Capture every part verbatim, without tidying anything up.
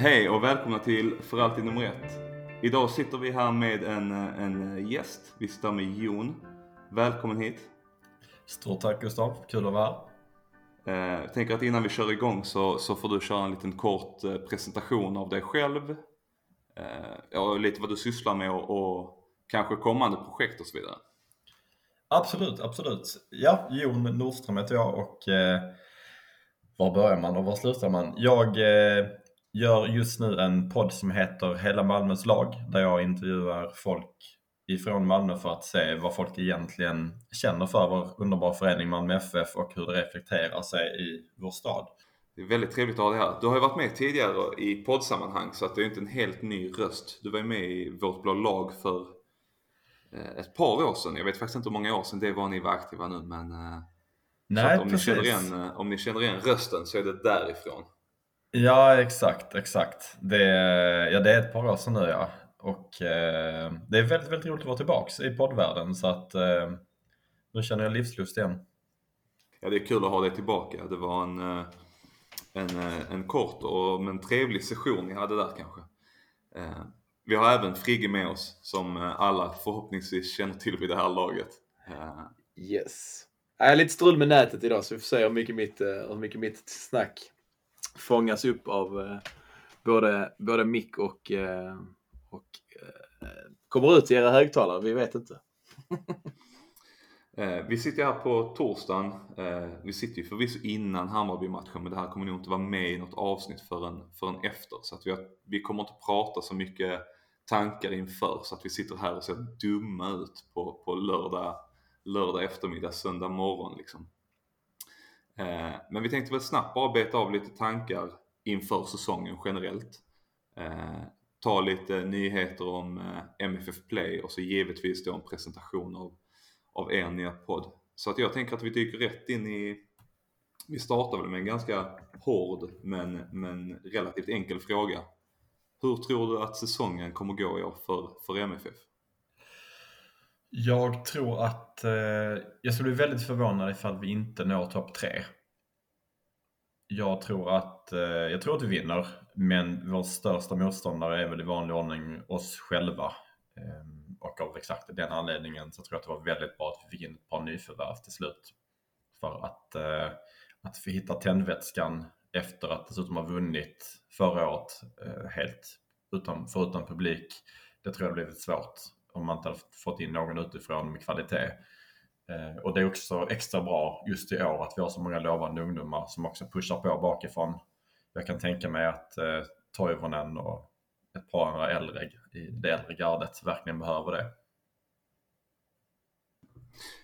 Hej och välkomna till För alltid nummer ett. Idag sitter vi här med en, en gäst. Vi sitter med Jon. Välkommen hit. Stort tack Gustav, kul att vara här. Jag tänker att innan vi kör igång så, så får du köra en liten kort presentation av dig själv. Ja, lite vad du sysslar med och, och kanske kommande projekt och så vidare. Absolut, absolut. Ja, Jon Nordström heter jag och eh, var börjar man och var slutar man? Jag eh, gör just nu en podd som heter Hela Malmös lag där jag intervjuar folk ifrån Malmö för att se vad folk egentligen känner för vår underbara förening Malmö F F och hur det reflekterar sig i vår stad. Det är väldigt trevligt att ha det här. Du har ju varit med tidigare i poddsammanhang så att det är inte en helt ny röst. Du var ju med i vårt blå lag för ett par år sedan. Jag vet faktiskt inte hur många år sedan det var ni var aktiva nu. Men nej, om, ni känner igen, om ni känner igen rösten så är det därifrån. Ja, exakt. exakt. Det, ja, det är ett par år sedan nu, ja. Och eh, det är väldigt, väldigt roligt att vara tillbaka i poddvärlden. Så att eh, nu känner jag livslust igen. Ja, det är kul att ha dig tillbaka. Det var en... En, en kort och en trevlig session ni hade där kanske. Eh, vi har även Frigge med oss som alla förhoppningsvis känner till vid det här laget. Eh. Yes. Jag är lite strul med nätet idag så vi får se hur mycket mitt, hur mycket mitt snack fångas upp av eh, både, både mick och, eh, och eh, kommer ut i era högtalare, vi vet inte. Vi sitter här på torsdagen. Vi sitter ju förvisso innan Hammarby-matchen, men det här kommer nog inte vara med i något avsnitt förrän, förrän efter. Så att vi, har, vi kommer inte prata så mycket tankar inför, så att vi sitter här och ser dumma ut på, på lördag, lördag eftermiddag, söndag morgon liksom. Men vi tänkte väl snabbt bara beta av lite tankar inför säsongen generellt. Ta lite nyheter om M F F Play och så givetvis då en presentation av av er nya podd. Så att jag tänker att vi dyker rätt in i... Vi startar väl med en ganska hård men, men relativt enkel fråga. Hur tror du att säsongen kommer gå i år för, för M F F? Jag tror att... Eh, jag skulle bli väldigt förvånad ifall vi inte når topp tre. Jag tror att... Eh, jag tror att vi vinner. Men vår största motståndare är väl i vanlig ordning oss själva. Eh, Och av exakt den anledningen så tror jag att det var väldigt bra att vi fick in ett par nyförvärv till slut. För att, eh, att vi hittar tändvätskan efter att dessutom ha vunnit förra året eh, helt utan, förutan publik. Det tror jag blev svårt om man inte hade fått in någon utifrån med kvalitet. Eh, och det är också extra bra just i år att vi har så många lovande ungdomar som också pushar på bakifrån. Jag kan tänka mig att eh, Toivonen och ett par andra äldre i det äldre gardet verkligen behöver det.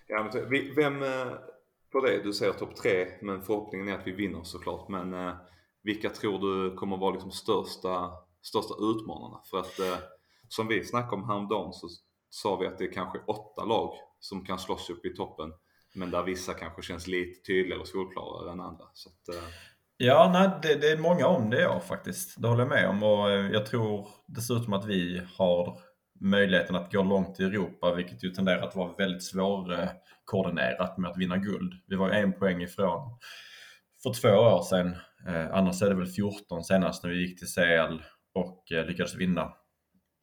Ja, men vem på det? Du säger topp tre, men förhoppningen är att vi vinner såklart. Men vilka tror du kommer vara liksom största, största utmanarna? För att som vi snackade om häromdagen så sa vi att det är kanske åtta lag som kan slåss upp i toppen. Men där vissa kanske känns lite tydligare och solklarare än andra. Så att... Ja, nej, det, det är många om det jag faktiskt. Det håller jag med om och jag tror dessutom att vi har möjligheten att gå långt i Europa, vilket ju tenderar att vara väldigt svårkoordinerat med att vinna guld. Vi var en poäng ifrån för två år sedan. Eh, annars är det väl fjorton senast när vi gick till C L och eh, lyckades vinna.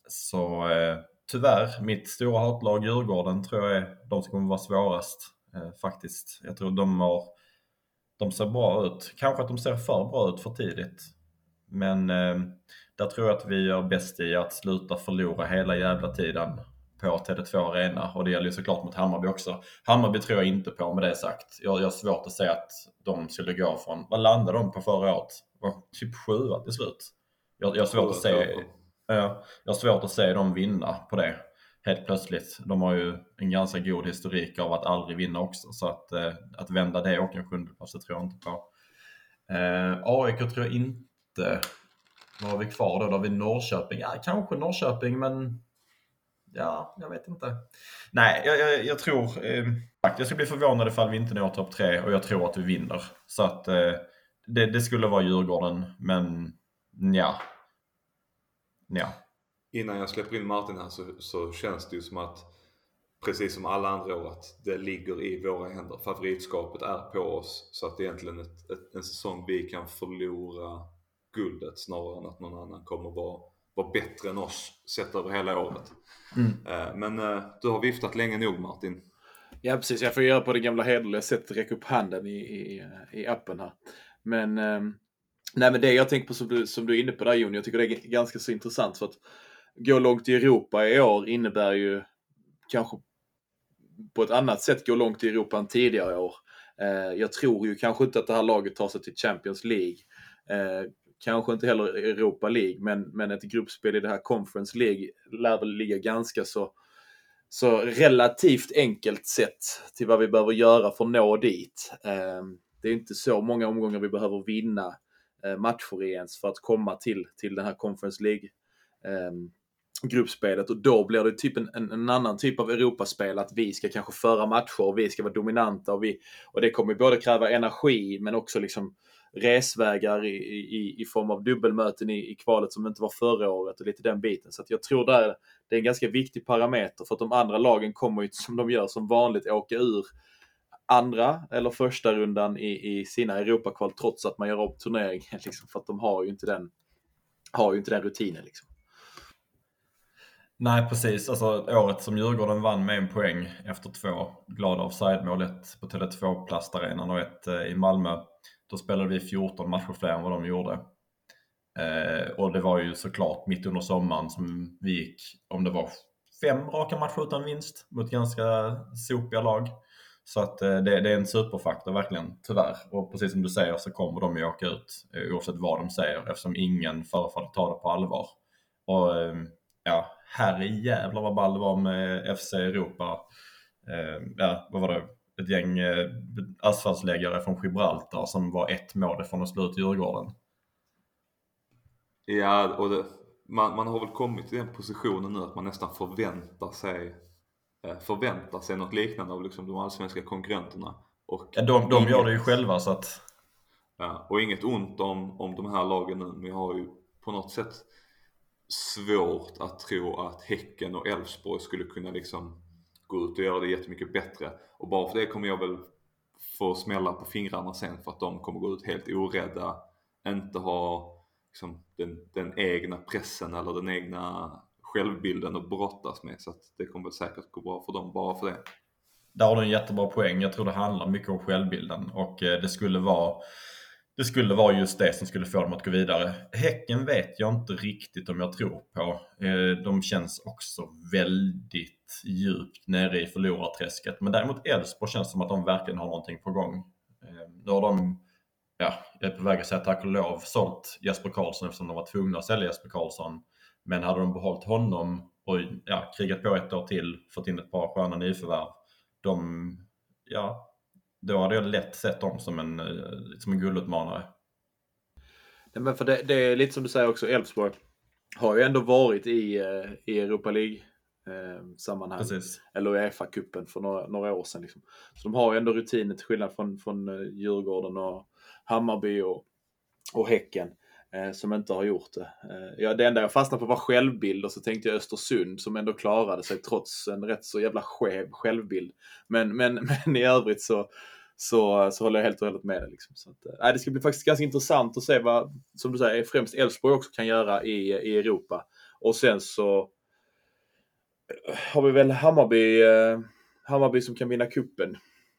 Så eh, tyvärr, mitt stora hatlag Djurgården tror jag är de som kommer vara svårast eh, faktiskt. Jag tror de har De ser bra ut. Kanske att de ser för bra ut för tidigt. Men eh, där tror jag att vi gör bäst i att sluta förlora hela jävla tiden på Tele två Arena. Och det gäller ju såklart mot Hammarby också. Hammarby tror jag inte på med det sagt. Jag, jag har svårt att säga att de skulle gå från... Vad landade de på förra året? Typ sju till slut. Jag, jag, har svårt att se, eh, jag har svårt att se dem vinna på det. Helt plötsligt. De har ju en ganska god historik av att aldrig vinna också. Så att, eh, att vända det och en sjundeplats tror jag inte på. Eh, A I K tror jag inte. Vad har vi kvar då? Då har vi Norrköping. Ja, kanske Norrköping, men ja, jag vet inte. Nej, jag, jag, jag tror... Eh, jag skulle bli förvånad ifall vi inte når topp tre och jag tror att vi vinner. Så att eh, det, det skulle vara Djurgården, men ja. Ja. Innan jag släpper in Martin här så, så känns det ju som att precis som alla andra år att det ligger i våra händer. Favoritskapet är på oss så att det är egentligen ett, ett, en säsong vi kan förlora guldet snarare än att någon annan kommer vara, vara bättre än oss sett över hela året. Mm. Men du har viftat länge nog, Martin. Ja, precis. Jag får göra på det gamla hederliga sättet, räcka upp handen i, i, i appen här. Men, nej, men det jag tänker på som du, som du är inne på där, Jon, jag tycker det är ganska så intressant, för att gå långt i Europa i år innebär ju kanske på ett annat sätt gå långt i Europa än tidigare år. Jag tror ju kanske inte att det här laget tar sig till Champions League, kanske inte heller Europa League, men, men ett gruppspel i det här Conference League lär väl ligga ganska så, så relativt enkelt sett till vad vi behöver göra för att nå dit. Det är inte så många omgångar vi behöver vinna matcher ens för att komma till, till den här Conference League gruppspelet, och då blir det typ en, en, en annan typ av Europaspel, att vi ska kanske föra matcher och vi ska vara dominanta, och, vi, och det kommer både kräva energi men också liksom resvägar i, i, i form av dubbelmöten i, i kvalet som inte var förra året och lite den biten. Så att jag tror där det är en ganska viktig parameter, för att de andra lagen kommer ju, som de gör som vanligt, åka ur andra eller första rundan i, i sina Europakval, trots att man gör upp turneringen liksom, för att de har ju inte den, har ju inte den rutinen liksom. Nej, precis. Alltså, året som Djurgården vann med en poäng efter två glada offside-mål, ett på Tele två Plastarenan och ett eh, i Malmö, då spelade vi fjorton matcher fler än vad de gjorde. Eh, och det var ju såklart mitt under sommaren som vi gick, om det var fem raka matcher utan vinst mot ganska sopiga lag. Så att, eh, det, det är en superfaktor verkligen, tyvärr. Och precis som du säger så kommer de ju åka ut, eh, oavsett vad de säger, eftersom ingen förefaller ta det på allvar. Och eh, ja, herre jävlar vad ball det var med F C Europa. Eh, ja, vad var det? Ett gäng eh, asfaltsläggare från Gibraltar som var ett mål från att slå ut Djurgården. Ja, och det, man, man har väl kommit i den positionen nu att man nästan förväntar sig eh, förväntar sig något liknande av liksom de allsvenska konkurrenterna. Och ja, de, de gör det ju själva, så att... Ja, och inget ont om, om de här lagen nu, men jag har ju på något sätt svårt att tro att Häcken och Älvsborg skulle kunna liksom gå ut och göra det jättemycket bättre, och bara för det kommer jag väl få smälla på fingrarna sen, för att de kommer gå ut helt orädda, inte ha liksom den, den egna pressen eller den egna självbilden att brottas med, så att det kommer väl säkert gå bra för dem bara för det. Där har du en jättebra poäng. Jag tror det handlar mycket om självbilden, och det skulle vara Det skulle vara just det som skulle få dem att gå vidare. Häcken vet jag inte riktigt om jag tror på. De känns också väldigt djupt nere i förlorarträsket. Men däremot Älvsborg känns som att de verkligen har någonting på gång. Nu har de, ja, jag är på väg att säga tack och lov, sålt Jesper Karlsson eftersom de var tvungna att sälja Jesper Karlsson. Men hade de behållit honom och ja, krigat på ett år till, fått in ett par sköna nyförvärv, de, ja... då hade jag lätt sett dem som en, som en guldutmanare. Nej, men för det, det är lite som du säger också, Elfsborg har ju ändå varit i, i Europa League-sammanhang. Precis. Eller i E F A-kuppen för några, några år sedan. Liksom. Så de har ju ändå rutiner till skillnad från, från Djurgården och Hammarby och, och Häcken eh, som inte har gjort det. Eh, ja, det enda jag fastnade på var självbild, och så tänkte jag Östersund som ändå klarade sig trots en rätt så jävla skev självbild. Men, men, men i övrigt så Så, så håller jag helt och hållet med det liksom. Så att, äh, det ska bli faktiskt ganska intressant att se vad, som du säger, främst Elfsborg också kan göra i, i Europa. Och sen så har vi väl Hammarby eh, Hammarby som kan vinna kuppen,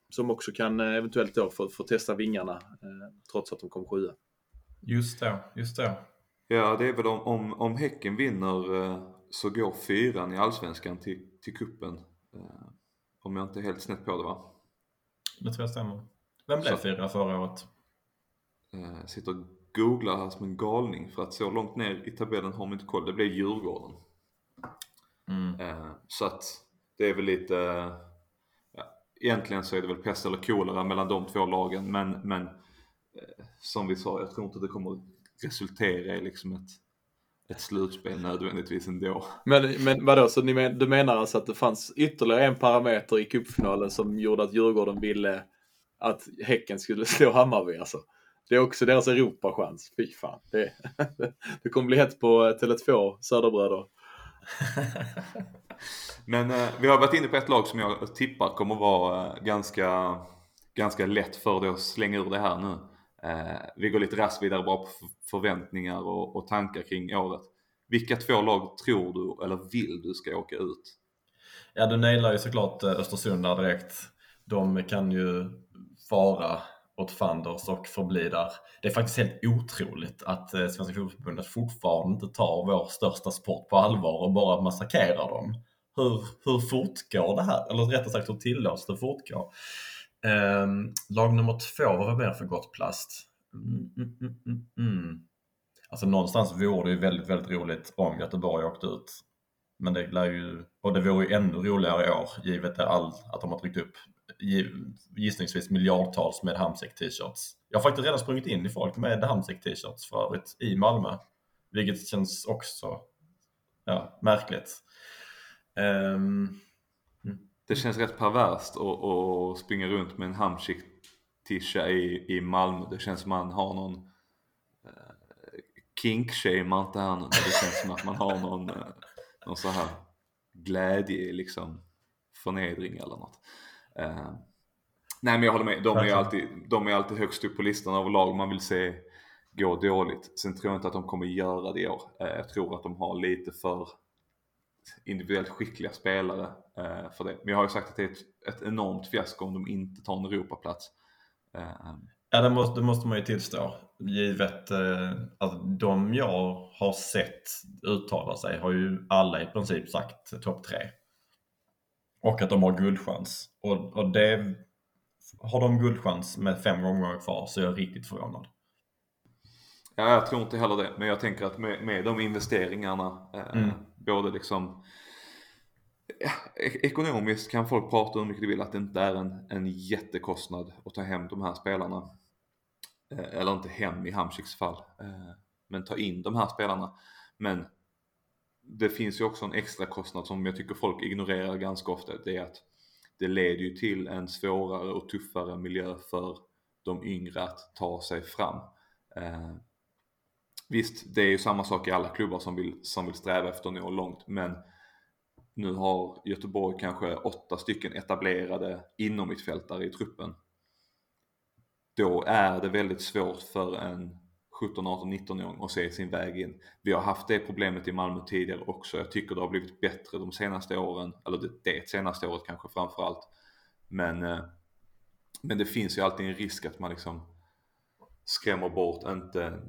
som också kan eh, eventuellt då få, få testa vingarna eh, trots att de kom sjua. Just det, just det. Ja, det är väl om, om, om Häcken vinner eh, så går fyran i Allsvenskan till, till kuppen. Eh, om jag inte är helt snett på det, va? Det tror jag stämmer. Vem blev så, fyra förra året? Eh, sitter och googlar här som en galning, för att så långt ner i tabellen har man inte koll. Det blev Djurgården. Mm. Eh, så att det är väl lite... Eh, ja, egentligen så är det väl pest eller kolera mellan de två lagen. Men, men eh, som vi sa, jag tror inte att det kommer resultera i liksom ett, ett slutspel nödvändigtvis ändå. Men, men vadå, så ni men, du menar alltså att det fanns ytterligare en parameter i cupfinalen som gjorde att Djurgården ville att Häcken skulle slå Hammarby alltså? Det är också deras Europa-chans. Fy fan, det, det kommer bli hett på Tele två Söderbröder. Men eh, vi har varit inne på ett lag som jag tippar kommer vara ganska, ganska lätt för det att slänga ur det här nu. Eh, vi går lite raskt vidare bra på förväntningar och, och tankar kring året. Vilka två lag tror du eller vill du ska åka ut? Ja, du nailar ju såklart Östersund där direkt. De kan ju fara åt fanders och förbli där. Det är faktiskt helt otroligt att Svenska fotbollsförbundet fortfarande inte tar vår största sport på allvar och bara massakrerar dem. Hur, hur fortgår det här? Eller rättare sagt, hur tillåts det fortgår? Eh, lag nummer två, vad var mer för gott plast? Mm, mm, mm, mm. Alltså någonstans vore det ju väldigt, väldigt roligt om Göteborg åkte ut. Men det lär ju, och det vore ju ännu roligare i år, givet det all, att de har tryckt upp gissningsvis miljardtals med Hamsik-t-shirts. Jag har faktiskt redan sprungit in i folk med Hamsik-t-shirts för övrigt i Malmö. Vilket känns också ja, märkligt. Um, mm. Det känns rätt perverst att, att springa runt med en Hamsik-t-shirt i, i Malmö. Det känns som man har någon... kink-shamer inte här nu. Det känns som att man har någon, någon så här glädje, liksom förnedring eller något. Uh, nej, men jag håller med. De är ju alltid, de är alltid högst upp på listan av lag man vill se gå dåligt. Sen tror jag inte att de kommer göra det i år. Uh, jag tror att de har lite för individuellt skickliga spelare uh, för det. Men jag har ju sagt att det är ett, ett enormt fiasko om de inte tar en Europaplats. Uh, Ja, det måste, det måste man ju tillstå. Givet eh, att de jag har sett uttala sig har ju alla i princip sagt topp tre. Och att de har guldchans. Och, och det, har de guldchans med fem gånger kvar så är jag riktigt förvånad. Ja, jag tror inte heller det. Men jag tänker att med, med de investeringarna, eh, mm. både liksom... Ja, ekonomiskt kan folk prata hur mycket de vill att det inte är en, en jättekostnad att ta hem de här spelarna, eh, eller inte hem i Hamsiks fall, eh, men ta in de här spelarna. Men det finns ju också en extra kostnad som jag tycker folk ignorerar ganska ofta. Det är att det leder ju till en svårare och tuffare miljö för de yngre att ta sig fram. eh, Visst, det är ju samma sak i alla klubbar som vill, som vill sträva efter att nå långt, men nu har Göteborg kanske åtta stycken etablerade inom mittfältare i truppen. Då är det väldigt svårt för en sjutton, arton, nitton-åring att se sin väg in. Vi har haft det problemet i Malmö tidigare också. Jag tycker det har blivit bättre de senaste åren. Eller det, det senaste året kanske framförallt. Men, men det finns ju alltid en risk att man liksom skrämmer bort inte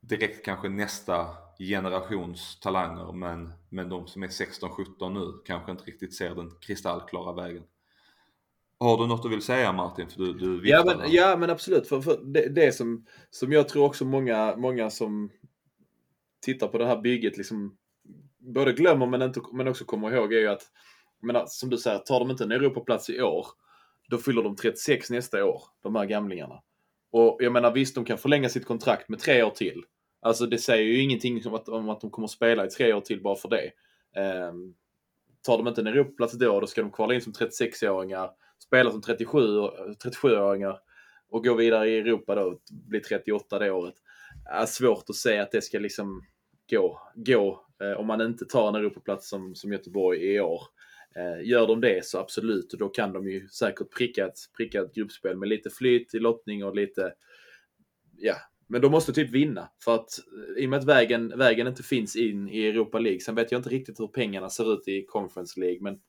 direkt kanske nästa generations talanger, men, men de som är sexton sjutton nu kanske inte riktigt ser den kristallklara vägen. Har du något du vill säga, Martin? För du, du vet ja, men, ja men absolut, för, för det, det som, som jag tror också många, många som tittar på det här bygget liksom både glömmer men, inte, men också kommer ihåg är ju att, menar, som du säger, tar de inte en Europaplats i år då fyller de trettiosex nästa år, de här gamlingarna. Och jag menar visst, de kan förlänga sitt kontrakt med tre år till. Alltså det säger ju ingenting om att, om att de kommer att spela i tre år till bara för det. Ehm, tar de inte en Europaplats då, då ska de kvala in som trettiosex-åringar, spela som trettiosju, trettiosju-åringar och gå vidare i Europa då och bli trettioåtta det året. Det är svårt att säga att det ska liksom gå, gå eh, om man inte tar en Europaplats som, som Göteborg i år. Eh, gör de det så absolut, och då kan de ju säkert pricka ett, pricka ett gruppspel med lite flyt i lottning och lite... ja. Men de måste typ vinna, för att i och med att vägen, vägen inte finns in i Europa League. Sen vet jag inte riktigt hur pengarna ser ut i Conference League, men,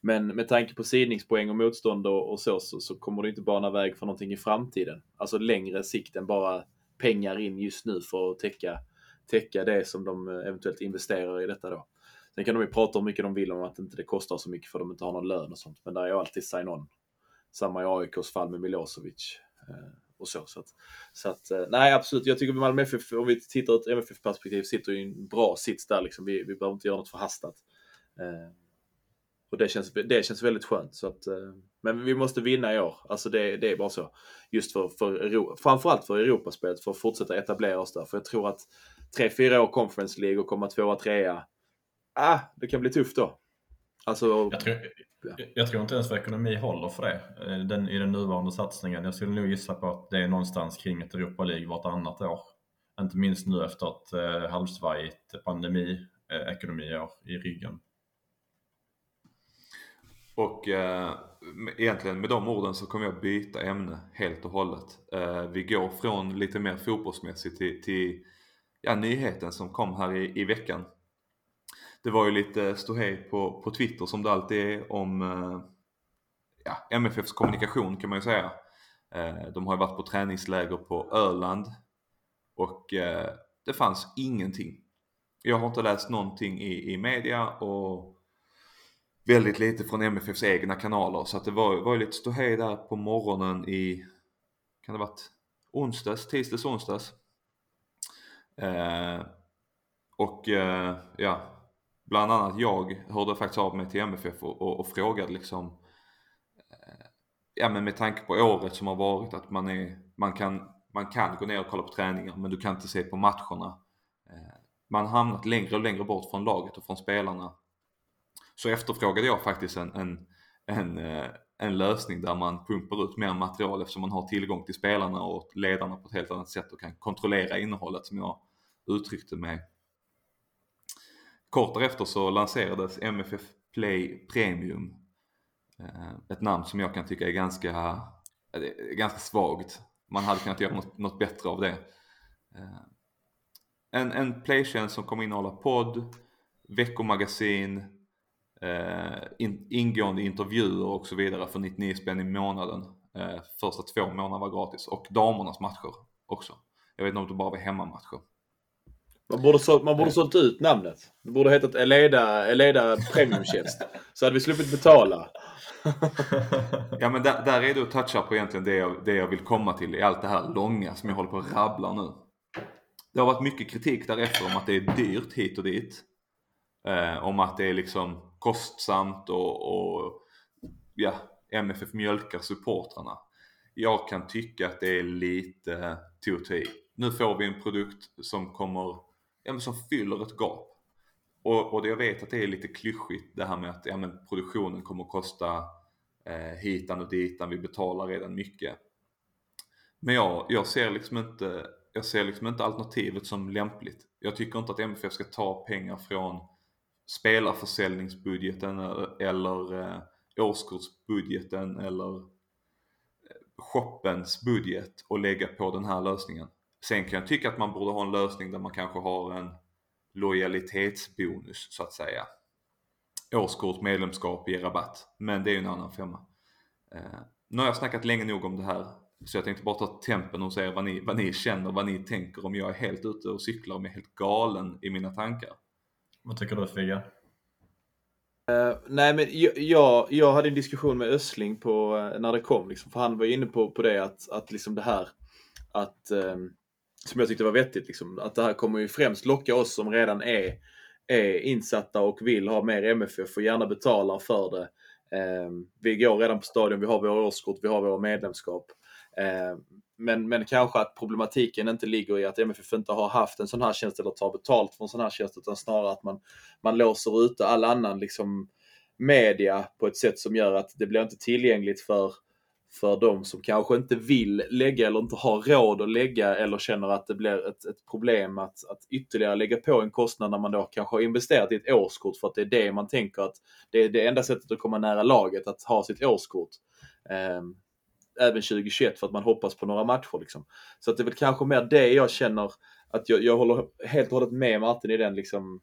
men med tanke på sidningspoäng och motstånd och, och så, så så kommer det inte bana väg för någonting i framtiden. Alltså längre sikt än bara pengar in just nu för att täcka, täcka det som de eventuellt investerar i detta då. Sen kan de ju prata hur mycket de vill om att inte det kostar så mycket för att de inte har någon lön och sånt. Men där är jag alltid sign-on. Samma i A I K:s fall med Milosovic. Och så, så, att, så att, nej absolut, jag tycker att Malmö F F, om vi tittar ur ett M F F-perspektiv, sitter i en bra sits där liksom. vi, vi behöver inte göra något förhastat, eh, och det känns, det känns väldigt skönt, så att, eh, men vi måste vinna i år, alltså det, det är bara så, just för, för framförallt för Europaspelet, för att fortsätta etablera oss där, för jag tror att tre fyra år Conference League och komma tvåa trea, ah, det kan bli tufft då. Alltså, jag, tror, jag, jag tror inte ens för ekonomi håller för det den, i den nuvarande satsningen. Jag skulle nog gissa på att det är någonstans kring ett Europa League vartannat år. Inte minst nu efter ett eh, halvsvajigt pandemi eh, ekonomi i ryggen. Och eh, egentligen med de orden så kommer jag byta ämne helt och hållet. Eh, vi går från lite mer fotbollsmässigt till, till ja, nyheten som kom här i, i veckan. Det var ju lite ståhej på, på Twitter som det alltid är om eh, ja, M F Fs kommunikation kan man ju säga. Eh, de har ju varit på träningsläger på Öland och eh, det fanns ingenting. Jag har inte läst någonting i, i media och väldigt lite från M F Fs egna kanaler. Så att det var, var lite ståhej där på morgonen i, kan det ha varit onsdags, tisdags, onsdags. Eh, och eh, ja, bland annat jag hörde faktiskt av mig till M F F och, och, och frågade liksom, eh, ja men med tanke på året som har varit att man, är, man, kan, man kan gå ner och kolla på träningar men du kan inte se på matcherna. Eh, man har hamnat längre och längre bort från laget och från spelarna. Så efterfrågade jag faktiskt en, en, en, en lösning där man pumpar ut mer material eftersom man har tillgång till spelarna och ledarna på ett helt annat sätt och kan kontrollera innehållet, som jag uttryckte mig. Kort därefter så lanserades M F F Play Premium. Ett namn som jag kan tycka är ganska, ganska svagt. Man hade kunnat göra något, något bättre av det. En, en playtjänst som kommer innehålla podd, veckomagasin, Uh, in, ingående intervjuer och så vidare för nittionio spänn i månaden. Uh, första två månader var gratis och damernas matcher också. Jag vet inte om det bara var hemmamatcher. Man borde, så, man borde uh. sålt ut namnet. Det borde hetat Eleda, Eleda Premiumtjänst. Så hade vi sluppit betala. Ja men där, där är det att toucha på egentligen det jag, det jag vill komma till i allt det här långa som jag håller på att rabbla nu. Det har varit mycket kritik därefter om att det är dyrt hit och dit. Eh, om att det är liksom kostsamt och, och ja, M F F mjölkar supportrarna. Jag kan tycka att det är lite eh, T O T I. Nu får vi en produkt som kommer, ja, men som fyller ett gap. Och, och jag vet att det är lite klyschigt det här med att ja, men produktionen kommer att kosta eh, hitan och ditan. Vi betalar redan mycket. Men jag, jag ser liksom inte, jag ser liksom inte alternativet som lämpligt. Jag tycker inte att M F F ska ta pengar från spelarförsäljningsbudgeten eller eh, årskortsbudgeten eller eh, shoppens budget och lägga på den här lösningen. Sen kan jag tycka att man borde ha en lösning där man kanske har en lojalitetsbonus så att säga. Årskort, medlemskap, ger rabatt. Men det är ju en annan femma. Eh, nu har jag snackat länge nog om det här så jag tänkte bara ta tempen och säga vad ni, vad ni känner, vad ni tänker, om jag är helt ute och cyklar och är helt galen i mina tankar. Vad tycker du, Figa? Uh, nej, men jag, jag, jag hade en diskussion med Östling på, uh, när det kom. Liksom, för han var inne på, på det att, att liksom det här, att, um, som jag tyckte var vettigt, liksom, att det här kommer ju främst locka oss som redan är, är insatta och vill ha mer M F F och gärna betalar för det. Um, vi går redan på stadion, vi har våra årskort, vi har våra medlemskap. Um, Men, men kanske att problematiken inte ligger i att M F F inte har haft en sån här tjänst eller tar betalt för en sån här tjänst, utan snarare att man, man låser ut all annan liksom media på ett sätt som gör att det blir inte tillgängligt för, för de som kanske inte vill lägga eller inte har råd att lägga eller känner att det blir ett, ett problem att, att ytterligare lägga på en kostnad när man då kanske har investerat i ett årskort, för att det är det man tänker att det är det enda sättet att komma nära laget, att ha sitt årskort. Um, även tjugohundratjugoett, för att man hoppas på några matcher liksom. Så att det är väl kanske mer det jag känner, att jag, jag håller helt och hållet med Martin i den liksom,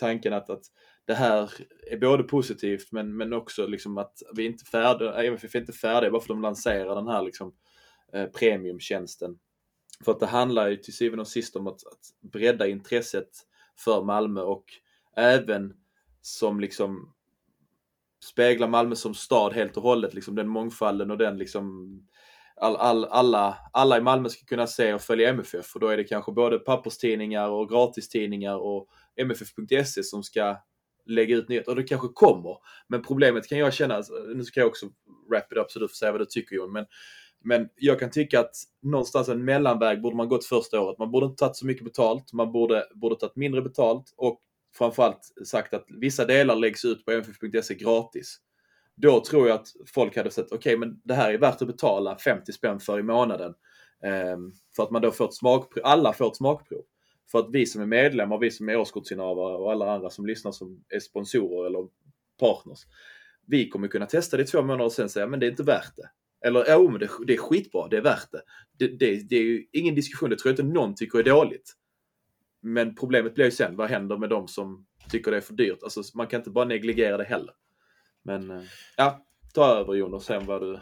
tanken att, att det här är både positivt men, men också liksom att vi inte färdiga, M F F är inte färdiga bara för att de lanserar den här liksom, eh, premiumtjänsten. För att det handlar ju till syvende och sist om att, att bredda intresset för Malmö och även som liksom speglar Malmö som stad helt och hållet, liksom den mångfalden och den liksom all, all, alla, alla i Malmö ska kunna se och följa M F F, och då är det kanske både papperstidningar och gratistidningar och M F F punkt se som ska lägga ut nyheter, och det kanske kommer, men problemet kan jag känna, nu ska jag också wrap it up så du får säga vad du tycker, Jon, men, men jag kan tycka att någonstans en mellanväg borde man gått första året. Man borde inte tagit så mycket betalt, man borde, borde tagit mindre betalt och framförallt sagt att vissa delar läggs ut på M F F punkt se gratis. Då tror jag att folk hade sett, okej okay, men det här är värt att betala femtio spänn för i månaden. Um, för att man då får ett smakprov. Alla får ett smakprov. För att vi som är medlemmar, vi som är årskortsinnehavare och alla andra som lyssnar som är sponsorer eller partners, vi kommer kunna testa det i två månader och sen säga men det är inte värt det. Eller ja, men det, det är skitbra, det är värt det. Det, det. det är ju ingen diskussion, det tror jag inte någon tycker är dåligt. Men problemet blir ju sen, vad händer med de som tycker det är för dyrt? Alltså man kan inte bara negligera det heller. Men ja, ta över Jon och sen vad du,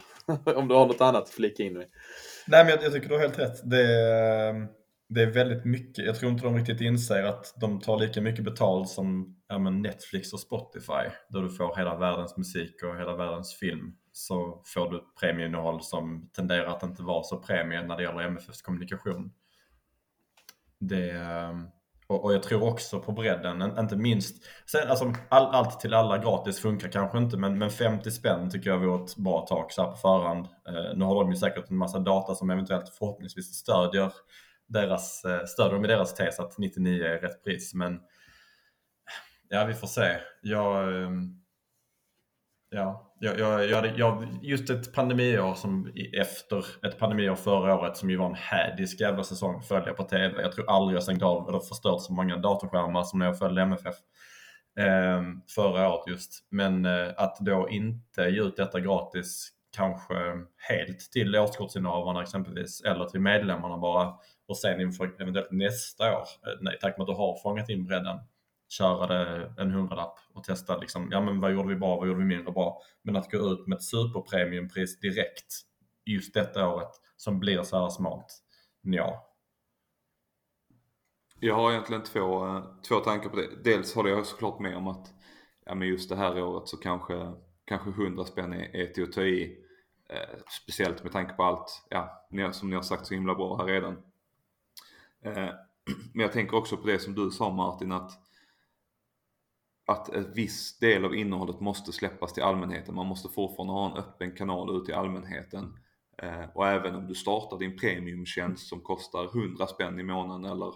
om du har något annat, flika in med. Nej men jag, jag tycker du har helt rätt. Det är, det är väldigt mycket, jag tror inte de riktigt inser att de tar lika mycket betalt som ja, men Netflix och Spotify. Där du får hela världens musik och hela världens film. Så får du ett premieinnehåll som tenderar att inte vara så premie när det gäller M F Fs kommunikation. Det, och, och jag tror också på bredden, inte minst sen, alltså, all, allt till alla gratis funkar kanske inte, men, men femtio spänn tycker jag var ett bra tak så här på förhand. eh, Nu har de ju säkert en massa data som eventuellt förhoppningsvis stödjer deras, eh, stödjer dem i deras tes att nittionio är rätt pris. Men ja, vi får se. Jag eh, ja, jag, jag, jag, jag, just ett pandemiår som efter ett pandemiår förra året som ju var en hädisk jävla säsong följa på tv. Jag tror aldrig jag stängt av eller förstört så många datorskärmar som när jag följde M F F eh, förra året just. Men eh, att då inte ge ut detta gratis kanske helt till årskortsinnehavarna exempelvis eller till medlemmarna bara och sen inför eventuellt nästa år, nej, tack med att du har fångat in bredden, köra en hundralapp och testa liksom, ja men vad gjorde vi bra, vad gjorde vi mindre bra. Men att gå ut med ett superpremiumpris direkt just detta året som blir så här smart. Ja. Jag har egentligen två, två tankar på det. Dels håller jag såklart med om att ja, men just det här året så kanske, kanske hundra spänn är till att ta i. Eh, speciellt med tanke på allt ja, som ni har sagt så himla bra här redan. Eh, men jag tänker också på det som du sa Martin, att att en viss del av innehållet måste släppas till allmänheten. Man måste fortfarande ha en öppen kanal ut till allmänheten. Eh, och även om du startar din premiumtjänst som kostar hundra spänn i månaden eller eh,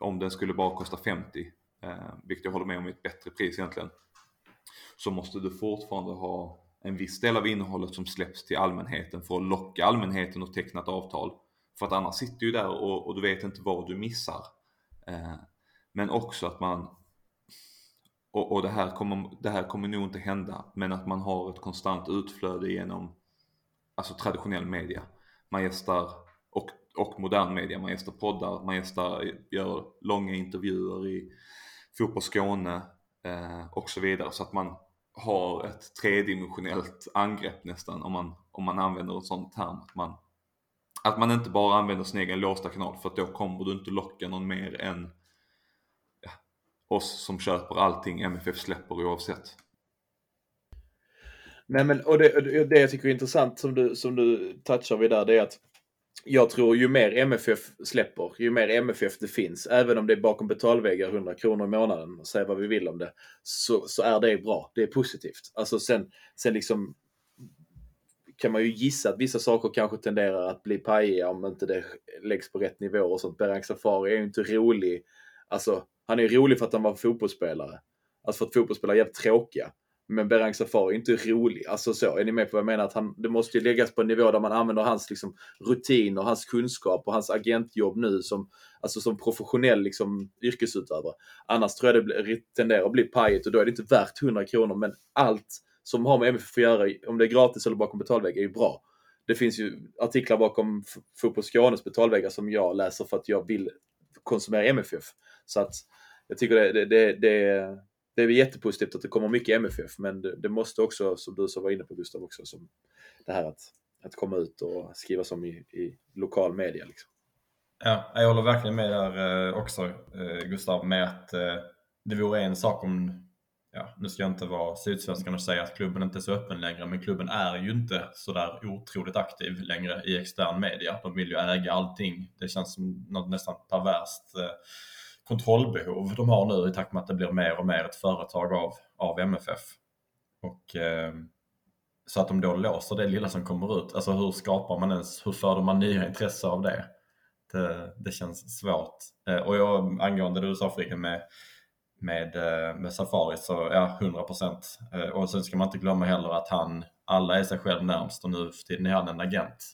om den skulle bara kosta femtio, eh, vilket jag håller med om är ett bättre pris egentligen, så måste du fortfarande ha en viss del av innehållet som släpps till allmänheten för att locka allmänheten och teckna ett avtal. För att annars sitter du där och, och du vet inte vad du missar. Eh, men också att man Och, och det, här kommer, det här kommer nog inte hända, men att man har ett konstant utflöde genom alltså traditionell media. Man gästar och, och modern media, man gästar poddar, man gästar, gör långa intervjuer i Fotboll Skåne eh, och så vidare. Så att man har ett tredimensionellt angrepp nästan om man, om man använder en sån term. Att man, att man inte bara använder sin egen låsta kanal, för att då kommer du inte locka någon mer än oss som köper allting M F F släpper oavsett. Nej men och det, och det jag tycker är intressant som du, som du touchar vid där, det är att jag tror ju mer M F F släpper, ju mer M F F det finns, även om det är bakom betalväggar hundra kronor i månaden och säger vad vi vill om det, så, så är det bra, det är positivt. Alltså sen, sen liksom kan man ju gissa att vissa saker kanske tenderar att bli pajiga om inte det läggs på rätt nivå och sånt. Behrang Safari är ju inte rolig, alltså han är rolig för att han var fotbollsspelare. Alltså för att fotbollsspelare är jävligt tråkiga. Men Behrang Safari är inte rolig. Alltså så, är ni med på vad jag menar? Att han, det måste ju läggas på en nivå där man använder hans liksom, rutin och hans kunskap och hans agentjobb nu som, alltså, som professionell liksom, yrkesutövare. Annars tror jag det tenderar att bli pajet och då är det inte värt hundra kronor. Men allt som har med M F F att göra, om det är gratis eller bakom betalväg, är ju bra. Det finns ju artiklar bakom f- Fotboll Skånes betalväggar som jag läser för att jag vill konsumera M F F. Så att jag tycker det, det, det, det, det är jättepositivt att det kommer mycket M F F, men det, det måste också, som du så var inne på Gustav också, som det här att, att komma ut och skriva som i, i lokal media liksom. Ja, jag håller verkligen med där också Gustav, med att det vore en sak om, ja, nu ska jag inte vara sydsvenskan och säga att klubben inte är så öppen längre, men klubben är ju inte så där otroligt aktiv längre i extern media. De vill ju äga allting. Det känns som något nästan perverst kontrollbehov de har nu i takt med att det blir mer och mer ett företag av, av M F F. Och eh, så att de då låser det lilla som kommer ut. Alltså hur skapar man ens, hur föder man nya intresse av det? Det, det känns svårt. Eh, och jag, angående det du sa Friken med, med, med Safari, så ja, hundra procent. Eh, och sen ska man inte glömma heller att han, alla är sig själv närmst och nu för tiden är han en agent.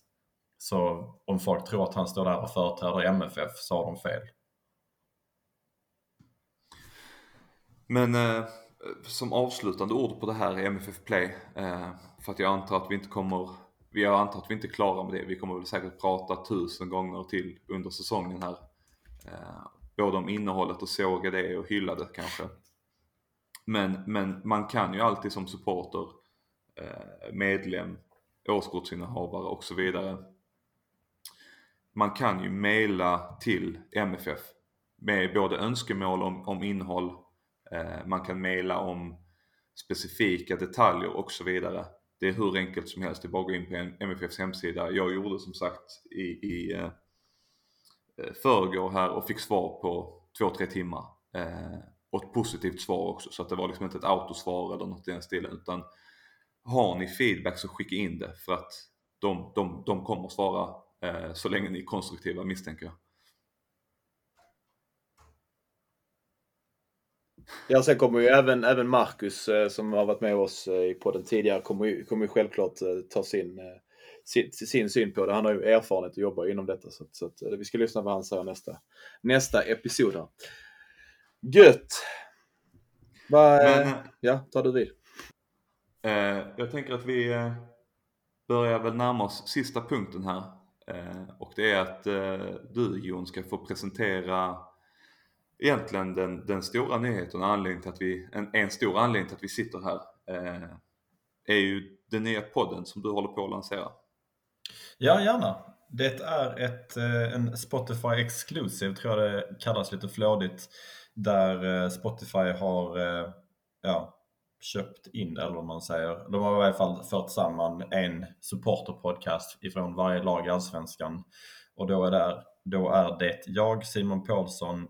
Så om folk tror att han står där och företräder M F F så har de fel. Men eh, som avslutande ord på det här är M F F Play. Eh, för att jag antar att vi inte kommer, vi har antar att vi inte är klara med det. Vi kommer väl säkert prata tusen gånger till under säsongen här. Eh, både om innehållet och såga det och hylla det kanske. Men, men man kan ju alltid som supporter, eh, medlem, årskortsinnehavare och så vidare. Man kan ju mejla till M F F med både önskemål om, om innehåll. Eh, man kan mejla om specifika detaljer och så vidare. Det är hur enkelt som helst. Det är bara att gå in på en M F Fs hemsida. Jag gjorde som sagt i, i eh, förrgår här och fick svar på två till tre timmar. Eh, och ett positivt svar också. Så att det var liksom inte ett autosvar eller något i den stilen. Utan har ni feedback så skicka in det. För att de, de, de kommer att svara. Så länge ni är konstruktiva, misstänker jag. Ja, sen kommer ju även, även Marcus som har varit med oss i podden tidigare kommer ju, kommer ju självklart ta sin, sin, sin syn på det. Han har ju erfarenhet att jobba inom detta. Så, så att, vi ska lyssna på vad han säger nästa, nästa episod här. Gött! Va, Men, ja, tar du vid. Eh, jag tänker att vi eh, börjar väl närma oss sista punkten här. Eh, och det är att eh, du, Jon, ska få presentera egentligen den, den stora nyheten och anledningen till att vi, en, en stor anledning till att vi sitter här eh, är ju den nya podden som du håller på att lansera. Ja, gärna. Det är ett, en Spotify exclusive, tror jag det kallas lite flådigt, där Spotify har ja, köpt in, eller vad man säger. De har i alla fall fört samman en supporterpodcast ifrån varje lag i Allsvenskan. Och då är, där, då är det jag, Simon Pålsson,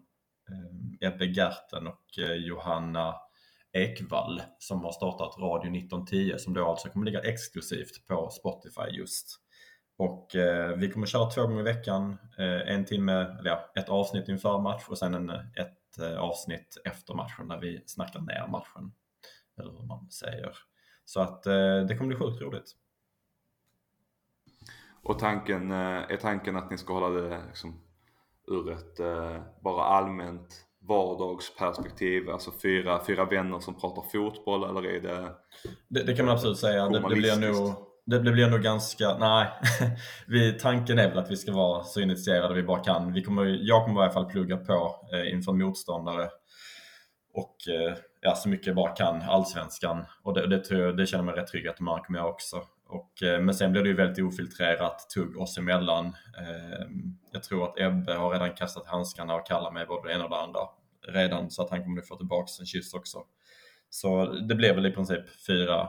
Ebbe Gerten och Johanna Ekvall som har startat Radio nitton tio, som då alltså kommer ligga exklusivt på Spotify just. Och eh, vi kommer köra två gånger i veckan, eh, en timme, eller ja, ett avsnitt inför match och sen en, ett eh, avsnitt efter matchen när vi snackar ner matchen. Eller vad man säger. Så att eh, det kommer bli sjukt roligt. Och tanken eh, är tanken att ni ska hålla det liksom, ur ett eh, bara allmänt vardagsperspektiv. Alltså fyra, fyra vänner som pratar fotboll, eller är det... Det, det kan man absolut säga. Det, det blir nog... Det blir nog ganska, nej, vi, tanken är väl att vi ska vara så initierade vi bara kan. Vi kommer, jag kommer i alla fall plugga på eh, inför motståndare och eh, ja, så mycket jag bara kan, allsvenskan. Och det, det, tror jag, det känner man rätt trygg att de här kommer jag också. Och, eh, men sen blir det ju väldigt ofiltrerat tugg oss emellan. Eh, jag tror att Ebbe har redan kastat handskarna och kallar mig både det ena och det andra redan, så att han kommer nu få tillbaka en kyss också. Så det blev väl i princip fyra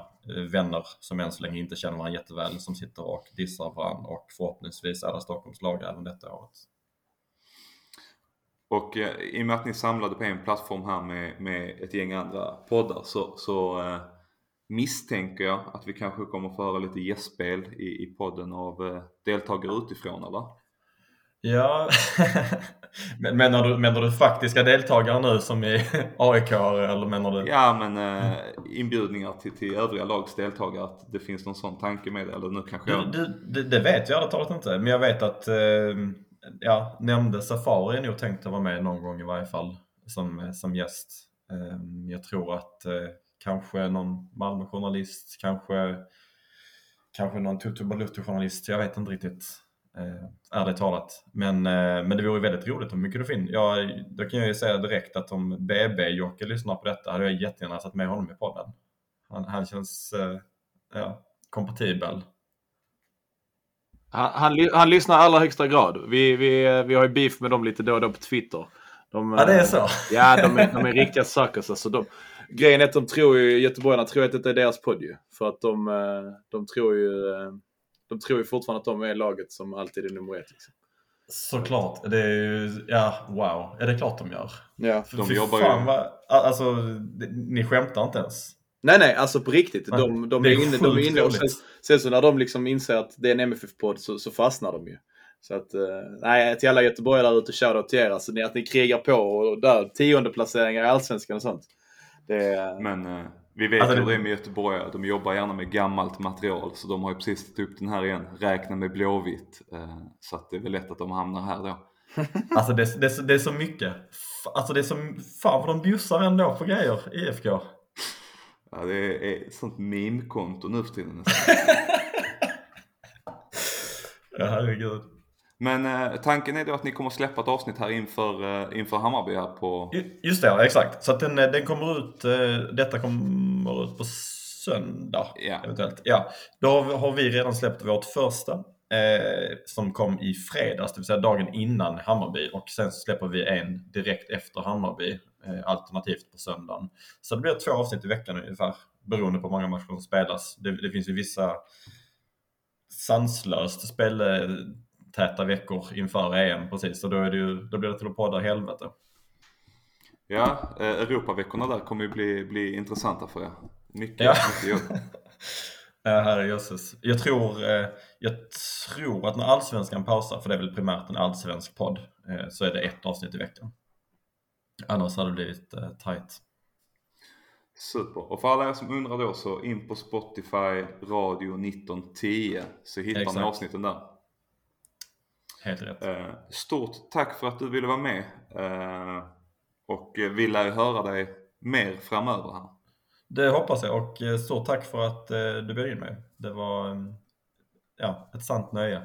vänner som än så länge inte känner varandra jätteväl som sitter och dissar varandra och förhoppningsvis alla Stockholmslag även detta året. Och eh, i och med att ni samlade på en plattform här med, med ett gäng andra poddar så, så eh, misstänker jag att vi kanske kommer att föra lite gästspel i, i podden av eh, deltagare utifrån, eller? Ja, men menar du, menar du faktiska deltagare nu som är A I K eller menar du? Ja, men eh, inbjudningar till, till övriga lags deltagare, att det finns någon sån tanke med det, eller nu kanske jag... Det, det, det vet jag, det talat inte, men jag vet att eh, ja, nämnde Safari nog tänkte vara med någon gång i varje fall som, som gäst. Eh, jag tror att eh, kanske någon Malmö-journalist, kanske, kanske någon Tutu-Balutu-journalist, jag vet inte riktigt. Eh, ärligt talat, men, eh, men det vore väldigt roligt om mycket du finner. Ja, då kan jag ju säga direkt att om B B-Jocke lyssnar på detta hade jag jättegärna satt med honom i podden. Han, han känns eh, ja, kompatibel. Han, han, han lyssnar i allra högsta grad. Vi, vi, vi har ju beef med dem lite då och då på Twitter. De, ja, det är så. Ja, de är, de är riktiga suckers. Alltså de, grejen är att de tror ju, göteborgarna tror att detta är deras podd ju. För att de, de tror ju... De tror ju fortfarande att de är laget som alltid är nummer ett. Liksom. Såklart. Det är ju, ja, wow. Är det klart de gör? Ja. De jobbar fan, ju. Va, alltså, ni skämtar inte ens. Nej, nej. Alltså på riktigt. Nej. De, de är, är inne. De är inne och sen, sen så när de liksom inser att det är en M F F-podd så, så fastnar de ju. Så att, nej, till alla göteborgare där ute och shoutout till er. Alltså att ni krigar på och där tionde placeringar i Allsvenskan och sånt. Det, Men... Eh... Vi vet alltså, ju hur det är med Göteborg. De jobbar gärna med gammalt material. Så de har ju precis tagit upp den här igen. Räkna med blåvitt. Så att det är väl lätt att de hamnar här då. Alltså det, det, det är så mycket. Alltså det är så... Fan vad de bussar ändå på grejer i E F K. Ja, det är ett sånt meme-konto nu för tiden. Ja, herregud. Men eh, tanken är då att ni kommer att släppa ett avsnitt här inför, eh, inför Hammarby här på... Just det, ja, exakt. Så att den, den kommer ut, eh, detta kommer ut på söndag, yeah, eventuellt. Ja, då har vi, har vi redan släppt vårt första eh, som kom i fredags, det vill säga dagen innan Hammarby. Och sen släpper vi en direkt efter Hammarby, eh, alternativt på söndagen. Så det blir två avsnitt i veckan ungefär, beroende på hur många matcher som spelas. Det, det finns ju vissa sanslöst spel... Eh, täta veckor inför E M, precis. Så då, är det ju, då blir det till att podda helvete. Ja, eh, Europaveckorna där kommer ju bli, bli intressanta för er. Mycket, ja. mycket jobb. Ja, herrejösses. Jag tror, eh, jag tror att när allsvenskan pausar, för det är väl primärt en allsvensk podd, eh, så är det ett avsnitt i veckan. Annars hade det blivit eh, tajt. Super. Och för alla er som undrar då, så in på Spotify, Radio nitton tio, så hittar Exakt. Ni avsnitten där. Helt rätt. Stort tack för att du ville vara med. Och vill jag höra dig mer framöver här. Det hoppas jag. Och stort tack för att du bjöd in mig. Det var ja, ett sant nöje.